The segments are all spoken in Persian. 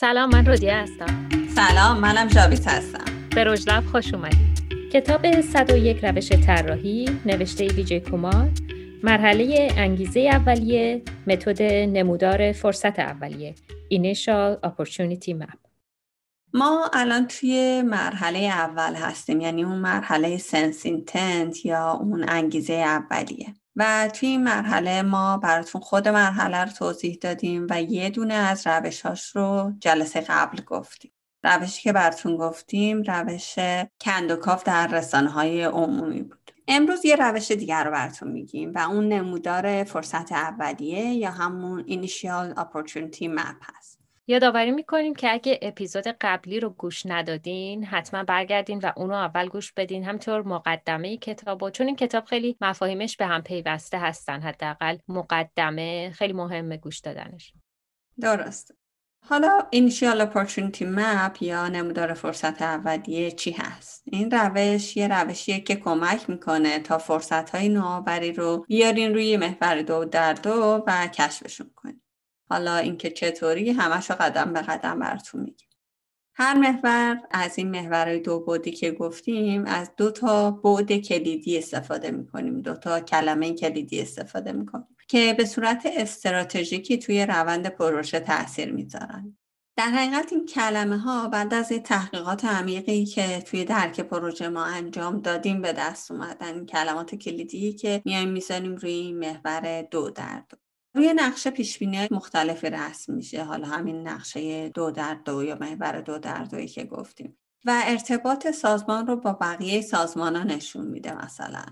سلام، من رودیه هستم. سلام، منم جاوید هستم. به ro.zh.lab خوش اومدید. کتاب 101 روش طراحی نوشته ویجی کومار، مرحله انگیزه اولیه، متد نمودار فرصت اولیه، Initial Opportunity Map. ما الان توی مرحله اول هستیم، یعنی اون مرحله Sense Intent یا اون انگیزه اولیه. و توی این مرحله ما براتون خود مرحله رو توضیح دادیم و یه دونه از روش‌هاش رو جلسه قبل گفتیم. روشی که براتون گفتیم روش کندوکاف در رسانه‌های عمومی بود. امروز یه روش دیگر رو براتون میگیم و اون نمودار فرصت اولیه یا همون Initial Opportunity Map هست. یادآوری میکنیم که اگه اپیزود قبلی رو گوش ندادین حتما برگردین و اون رو اول گوش بدین، همطور مقدمه کتابو، چون این کتاب خیلی مفاهیمش به هم پیوسته هستن، حداقل مقدمه خیلی مهمه گوش دادنش. درست. حالا Initial Opportunity Map یا نمودار فرصت اولیه چی هست؟ این روش یه روشیه که کمک میکنه تا فرصت‌های نوآوری رو بیارین روی محور 2x2 و کشفشون کنین. حالا اینکه چطوری همشو قدم به قدم براتون میگم. هر محور از این محورهای 2 بعدی که گفتیم از 2 تا بعد کلیدی استفاده میکنیم، 2 تا کلمه کلیدی استفاده میکنیم که به صورت استراتژیکی توی روند پروژه تأثیر میذارن. در حقیقت این کلمه ها بعد از تحقیقات عمیقی که توی درک پروژه ما انجام دادیم به دست اومدن، کلمات کلیدی که میایم میذاریم روی محور 2x2. روی نقشه پیشبینی‌های مختلفی رسم میشه، حالا همین نقشه 2x2 یا محور 2x2 که گفتیم، و ارتباط سازمان رو با بقیه سازمان‌ها نشون میده مثلا.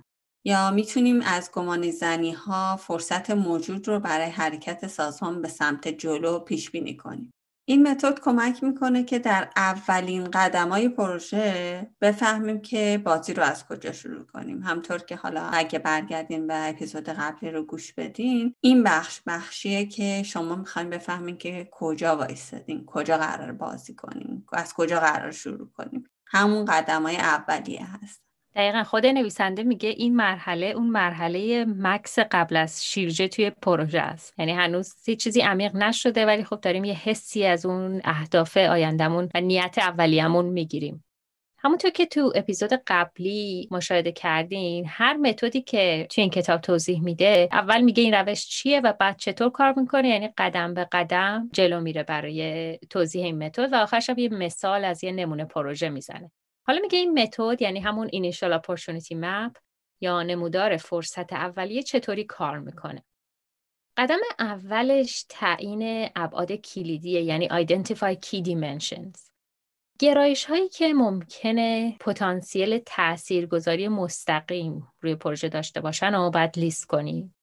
یا میتونیم از گمانه‌زنی‌ها فرصت موجود رو برای حرکت سازمان به سمت جلو پیشبینی کنیم. این متد کمک میکنه که در اولین قدم‌های پروژه بفهمیم که بازی رو از کجا شروع کنیم. همطور که حالا اگه برگردین و اپیزود قبلی رو گوش بدین، این بخشیه که شما میخواین بفهمین که کجا وایسادین، کجا قرار بازی کنیم، از کجا قرار شروع کنیم. همون قدم‌های اولیه هست. دقیقا خود نویسنده میگه این مرحله اون مرحله مکس قبل از شیرجه توی پروژه است. یعنی هنوز هیچ چیزی عمیق نشده، ولی خب داریم یه حسی از اون اهداف آیندمون و نیت اولیه‌مون میگیریم. همونطور که تو اپیزود قبلی مشاهده کردین، هر متدی که تو این کتاب توضیح میده اول میگه این روش چیه و بعد چطور کار میکنه، یعنی قدم به قدم جلو میره برای توضیح این متد و آخرش هم یه مثال از یه نمونه پروژه میزنه. حالا میگه این متد یعنی همون Initial Opportunity Map یا نمودار فرصت اولیه چطوری کار میکنه. قدم اولش تعیین ابعاد کلیدیه، یعنی Identify Key Dimensions. گرایش هایی که ممکنه پتانسیل تاثیرگذاری مستقیم روی پروژه داشته باشن و بعد لیست کنی.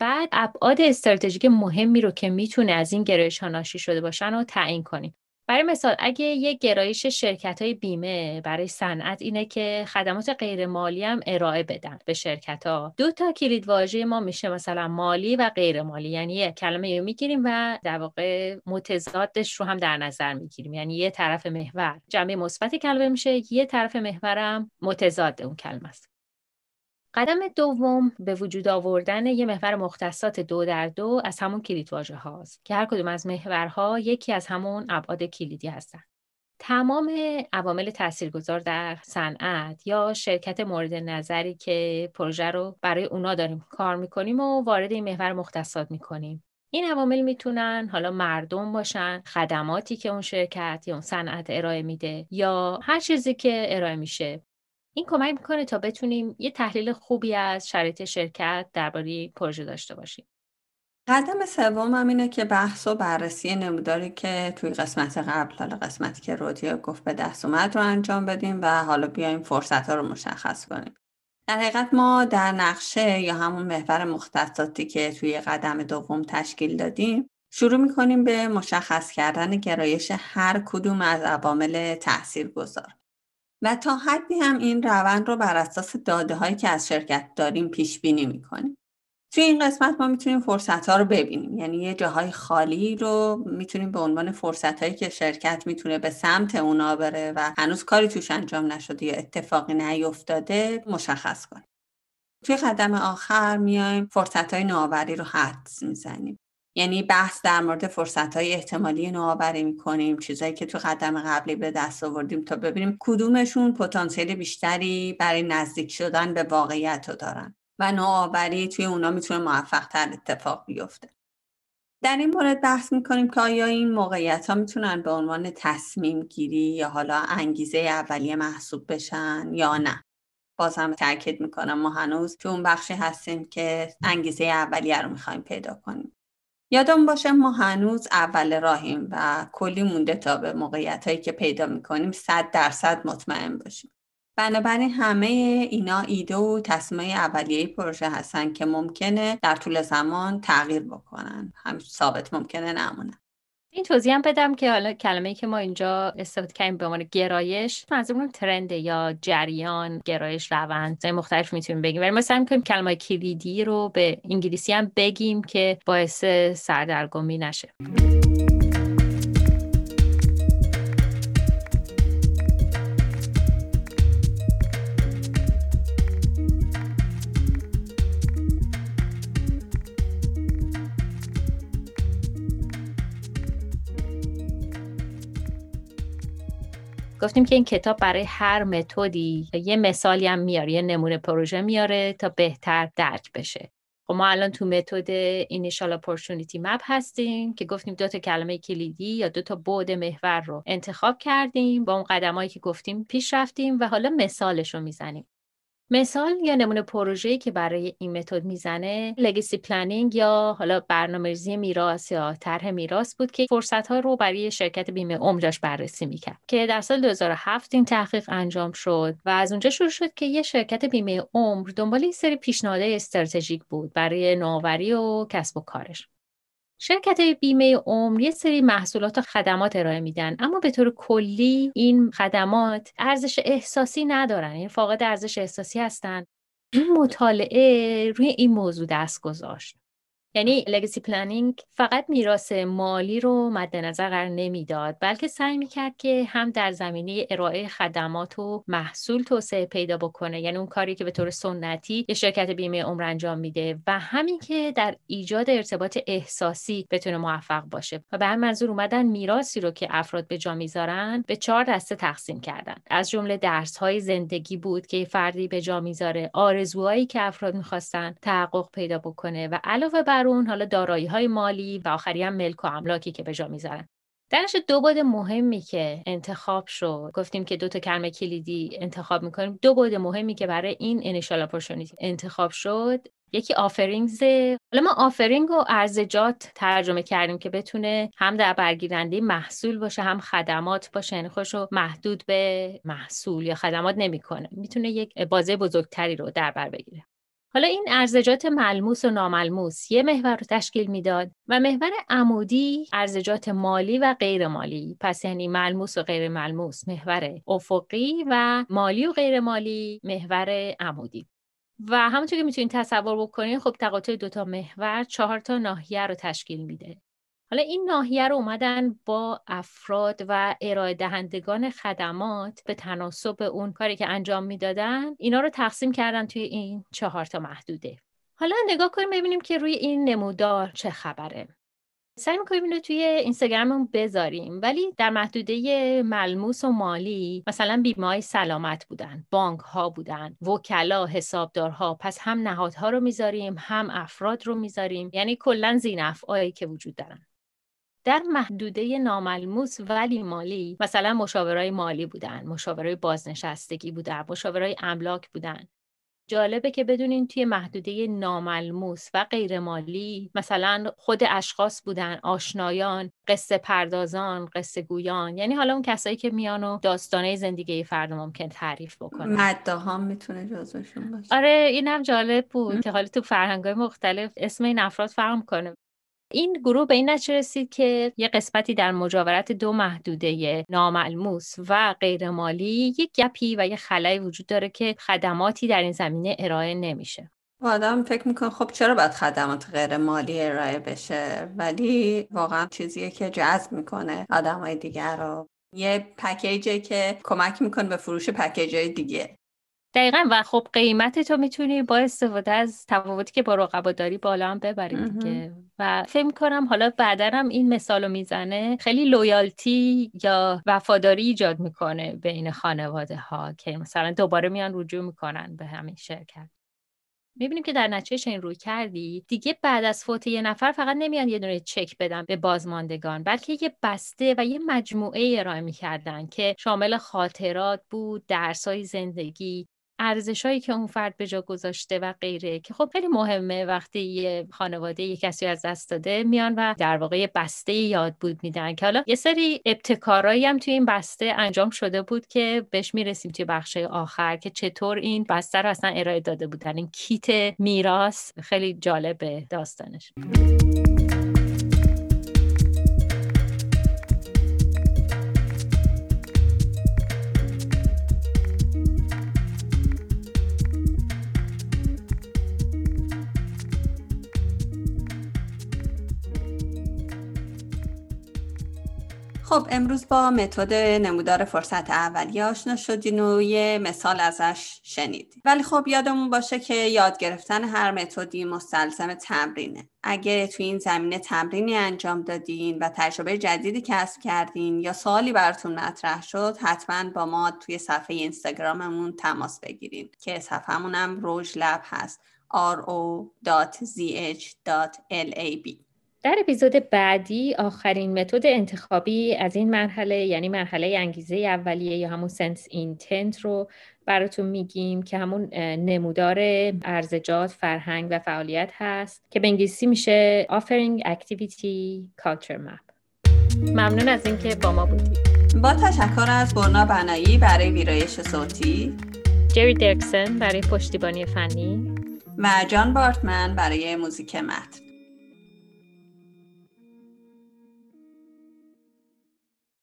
بعد ابعاد استراتژیک مهمی رو که میتونه از این گرایش ها ناشی شده باشن رو تعیین کنی. برای مثال اگه یه گرایش شرکت‌های بیمه برای صنعت اینه که خدمات غیر مالی هم ارائه بدن به شرکت‌ها، 2 تا کلید واژه ما میشه مثلا مالی و غیر مالی، یعنی یه کلمه رو میگیریم و در واقع متضادش رو هم در نظر میگیریم، یعنی یه طرف محور جنبه مثبت کلمه میشه، یه طرف محورم متضاد اون کلمه است. قدم دوم به وجود آوردن یه محور مختصات 2x2 از همون کلیدواژه هاست که هر کدوم از محورها یکی از همون ابعاد کلیدی هستن. تمام عوامل تاثیرگذار در صنعت یا شرکت مورد نظری که پروژه رو برای اونا داریم کار میکنیم و وارد این محور مختصات میکنیم. این عوامل میتونن حالا مردم باشن، خدماتی که اون شرکت یا اون صنعت ارائه میده، یا هر چیزی که ارائه میشه. این کمک میکنه تا بتونیم یه تحلیل خوبی از شرایط شرکت درباره پروژه داشته باشیم. قدم سوم هم اینه که بحث و بررسی نموداری که توی قسمت قبل، حالا قسمتی که رودیه گفت به دست اومد، رو انجام بدیم و حالا بیایم فرصت‌ها رو مشخص کنیم. در حقیقت ما در نقشه یا همون محور مختصاتی که توی قدم دوم تشکیل دادیم، شروع میکنیم به مشخص کردن گرایش هر کدوم از عوامل تاثیرگذار. و تا حدی هم این روند رو بر اساس داده‌هایی که از شرکت داریم پیش بینی می‌کنیم. توی این قسمت ما می‌تونیم فرصت‌ها رو ببینیم، یعنی یه جاهای خالی رو می‌تونیم به عنوان فرصت‌هایی که شرکت می‌تونه به سمت اونا بره و هنوز کاری توش انجام نشده یا اتفاقی نیفتاده مشخص کنیم. توی قدم آخر میایم فرصت‌های نوآوری رو حدس می‌زنیم. یعنی بحث در مورد فرصت‌های احتمالی نوآوری می‌کنیم، چیزایی که تو قدم قبلی به دست آوردیم تا ببینیم کدومشون پتانسیل بیشتری برای نزدیک شدن به واقعیت رو دارن و نوآوری توی اونا میتونه موفق‌تر اتفاق بیفته. در این مورد بحث می‌کنیم که آیا این موقعیت‌ها میتونن به عنوان تصمیم گیری یا حالا انگیزه اولیه محسوب بشن یا نه. بازم تأکید می‌کنم ما هنوز تو اون بخشی هستیم که انگیزه اولیه رو می‌خوایم پیدا کنیم. یادم باشه ما هنوز اول راهیم و کلی مونده تا به موقعیت‌هایی که پیدا می‌کنیم 100% مطمئن باشیم. بنابراین همه اینا ایده و تصمیم اولیه پروژه هستن که ممکنه در طول زمان تغییر بکنن، هم ثابت ممکنه نمونن. این توضیح هم بدم که حالا کلمه‌ای که ما اینجا استفاده کردیم به عنوان گرایش، منظورمون ترند یا جریان، گرایش، روند مختلف میتونیم بگیم، ولی ما سعی می‌کنیم کلمه کلیدی رو به انگلیسی هم بگیم که باعث سردرگمی نشه. گفتیم که این کتاب برای هر متدی یه مثالی هم میاره، یه نمونه پروژه میاره تا بهتر درک بشه. خب ما الان تو متد Initial Opportunity Map هستیم که گفتیم دو تا کلمه کلیدی یا دو تا بعد محور رو انتخاب کردیم، با اون قدمایی که گفتیم پیش رفتیم و حالا مثالش رو میزنیم. مثال یا نمونه پروژه‌ای که برای این متد میزنه Legacy Planning یا حالا برنامه‌ریزی میراث یا طرح میراث بود که فرصت‌ها رو برای شرکت بیمه عمرش بررسی میکرد که در سال 2007 این تحقیق انجام شد و از اونجا شروع شد که یه شرکت بیمه عمر دنبال یه سری پیشنهادهای استراتژیک بود برای نوآوری و کسب و کارش. شرکت بیمه عمر یه سری محصولات و خدمات ارائه میدن، اما به طور کلی این خدمات ارزش احساسی ندارن، یعنی فاقد ارزش احساسی هستن. این مطالعه روی این موضوع دست گذاشت. یعنی لگسی پلنینگ فقط میراث مالی رو مد نظر قرار نمیداد، بلکه سعی میکرد که هم در زمینه ارائه خدمات و محصول توسعه پیدا بکنه، یعنی اون کاری که به طور سنتی یه شرکت بیمه عمر انجام میده، و همین که در ایجاد ارتباط احساسی بتونه موفق باشه. و به همین منظور اومدن میراثی رو که افراد به جا میذارن به 4 دسته تقسیم کردن. از جمله درس‌های زندگی بود که فردی به جا میذاره، آرزوهایی که افراد می‌خواستن تحقق پیدا بکنه و علاوه بر اون حالا دارایی‌های مالی و آخری هم ملک و املاکی که به جا می‌ذارن. درش دو بعد مهمی که انتخاب شد، گفتیم که دو تا کلمه کلیدی انتخاب می‌کنیم. دو بعد مهمی که برای این اینیشال اپورتونیتی انتخاب شد، یکی آفرینگز. حالا ما آفرینگ رو ارزجات ترجمه کردیم که بتونه هم در برگیرنده محصول باشه هم خدمات باشه، یعنی خودش رو محدود به محصول یا خدمات نمی‌کنه، می‌تونه یک بازه بزرگتری رو در بر بگیره. حالا این ارزجات ملموس و ناملموس یه محور رو تشکیل میداد و محور عمودی ارزجات مالی و غیر مالی، پس یعنی ملموس و غیر ملموس محور افقی و مالی و غیر مالی محور عمودی. و همونطور که میتونید تصور بکنید، خب تقاطع دوتا محور 4 ناحیه رو تشکیل میده. حالا این ناحیه رو اومدن با افراد و ارائه دهندگان خدمات به تناسب اون کاری که انجام میدادن، اینا رو تقسیم کردن توی این 4 محدوده. حالا نگاه کنیم ببینیم که روی این نمودار چه خبره. سعی می‌کنیم اینو توی اینستاگراممون بذاریم، ولی در محدوده ملموس و مالی مثلا بیمه‌های سلامت بودن، بانک‌ها بودن، وکلا، حسابدارها، پس هم نهادها رو می‌ذاریم، هم افراد رو می‌ذاریم، یعنی کلاً ذی‌نفعایی که وجود دارن. در محدوده ناملموس ولی مالی مثلا مشاورای مالی بودن، مشاورای بازنشستگی بودن، مشاورای املاک بودن. جالبه که بدونین توی محدوده ناملموس و غیر مالی مثلا خود اشخاص بودن، آشنایان، قصه پردازان، قصه گویان، یعنی حالا اون کسایی که میان و داستانه زندگی فرد ممکن تعریف بکنن. مداحام میتونه جزوشون باشه. آره اینم جالب بود که حالا تو فرهنگ‌های مختلف اسم این افراد فرق کنه. این گروه به این نتیجه رسید که یه قسمتی در مجاورت 2 محدوده ناملموس و غیر مالی یک گپی و یه خلایی وجود داره که خدماتی در این زمینه ارائه نمیشه. آدم فکر میکنه خب چرا باید خدمات غیر مالی ارائه بشه، ولی واقعا چیزیه که جذب میکنه آدمای دیگر رو. یه پکیجی که کمک میکنه به فروش پکیجای دیگه. دقیقاً. و خب قیمت تو میتونی با استفاده از تفاوتی که با رقبا داری بالا هم ببری دیگه. و فکر می‌کنم حالا بعداً هم این مثالو میزنه، خیلی لویالتی یا وفاداری ایجاد میکنه بین خانواده‌ها که مثلا دوباره میان رجوع میکنن به همین شرکت. میبینیم که در نتیجه چنین روی کردی دیگه بعد از فوت یه نفر فقط نمیان یه دونه چک بدن به بازماندگان، بلکه یه بسته و یه مجموعه ارائه میکردن که شامل خاطرات بود، درسای زندگی، ارزشایی که اون فرد به جا گذاشته و غیره، که خب خیلی مهمه وقتی یه خانواده یه کسی از دست داده میان و در واقع بسته یاد بود میدن که حالا یه سری ابتکارایی هم توی این بسته انجام شده بود که بهش میرسیم توی بخش آخر که چطور این بسته رو اصلا ارائه داده بودن. این کیت میراث خیلی جالبه داستانش. خب امروز با متد نمودار فرصت اولیه آشنا شدین و یه مثال ازش شنیدیم، ولی خب یادمون باشه که یاد گرفتن هر متدی مستلزم تمرینه. اگه توی این زمینه تمرینی انجام دادین و تجربه جدیدی کسب کردین یا سوالی براتون مطرح شد، حتما با ما توی صفحه اینستاگراممون تماس بگیرین که صفحه‌مون هم ro.zh.lab هست، ro.zh.lab. در اپیزود بعدی آخرین متد انتخابی از این مرحله، یعنی مرحله انگیزه اولیه یا همون سنس اینتنت رو براتون میگیم که همون نمودار ارزشات، فرهنگ و فعالیت هست که به انگلیسی میشه Offering Activity Culture Map. ممنون از اینکه با ما بودید. با تشکر از برنا بنایی برای ویرایش صوتی، جری درکسن برای پشتیبانی فنی و جان بارتمن برای موزیک متن.